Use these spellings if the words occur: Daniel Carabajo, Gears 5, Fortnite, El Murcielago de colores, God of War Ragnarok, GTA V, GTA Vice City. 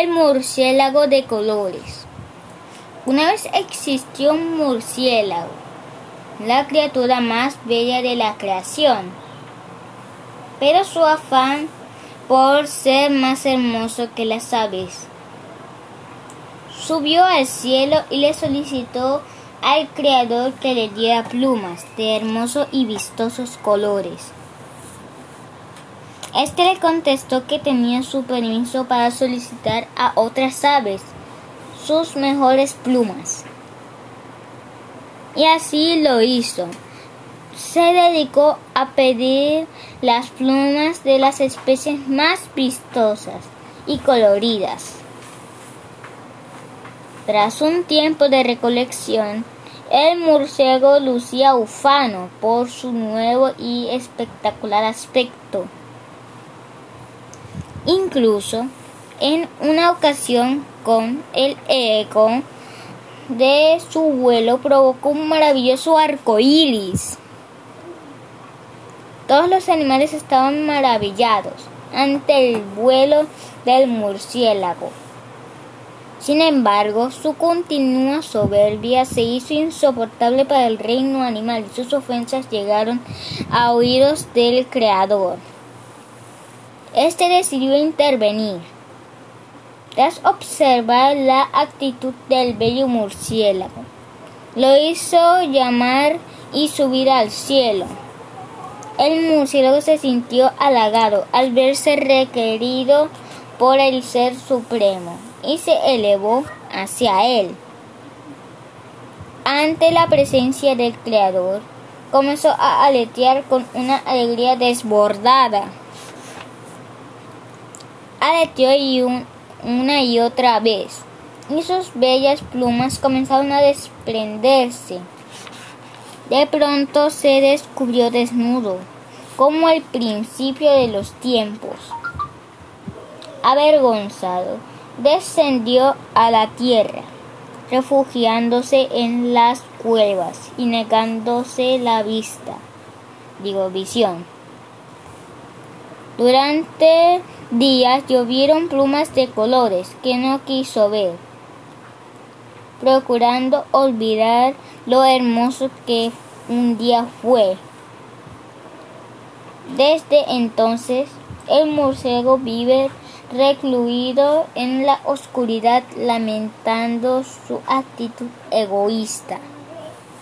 El murciélago de colores. Una vez existió un murciélago, la criatura más bella de la creación, pero su afán por ser más hermoso que las aves subió al cielo y le solicitó al creador que le diera plumas de hermosos y vistosos colores. Este le contestó que tenía su permiso para solicitar a otras aves sus mejores plumas. Y así lo hizo. Se dedicó a pedir las plumas de las especies más vistosas y coloridas. Tras un tiempo de recolección, el murciélago lucía ufano por su nuevo y espectacular aspecto. Incluso en una ocasión con el eco de su vuelo provocó un maravilloso arcoíris. Todos los animales estaban maravillados ante el vuelo del murciélago. Sin embargo, su continua soberbia se hizo insoportable para el reino animal y sus ofensas llegaron a oídos del creador. Este decidió intervenir. Tras observar la actitud del bello murciélago, lo hizo llamar y subir al cielo. El murciélago se sintió halagado al verse requerido por el Ser Supremo y se elevó hacia él. Ante la presencia del Creador, comenzó a aletear con una alegría desbordada. Aleteó una y otra vez, y sus bellas plumas comenzaron a desprenderse. De pronto se descubrió desnudo, como al principio de los tiempos. Avergonzado, descendió a la tierra, refugiándose en las cuevas y negándose la visión. Durante días llovieron plumas de colores que no quiso ver, procurando olvidar lo hermoso que un día fue. Desde entonces, el murciélago vive recluido en la oscuridad, lamentando su actitud egoísta.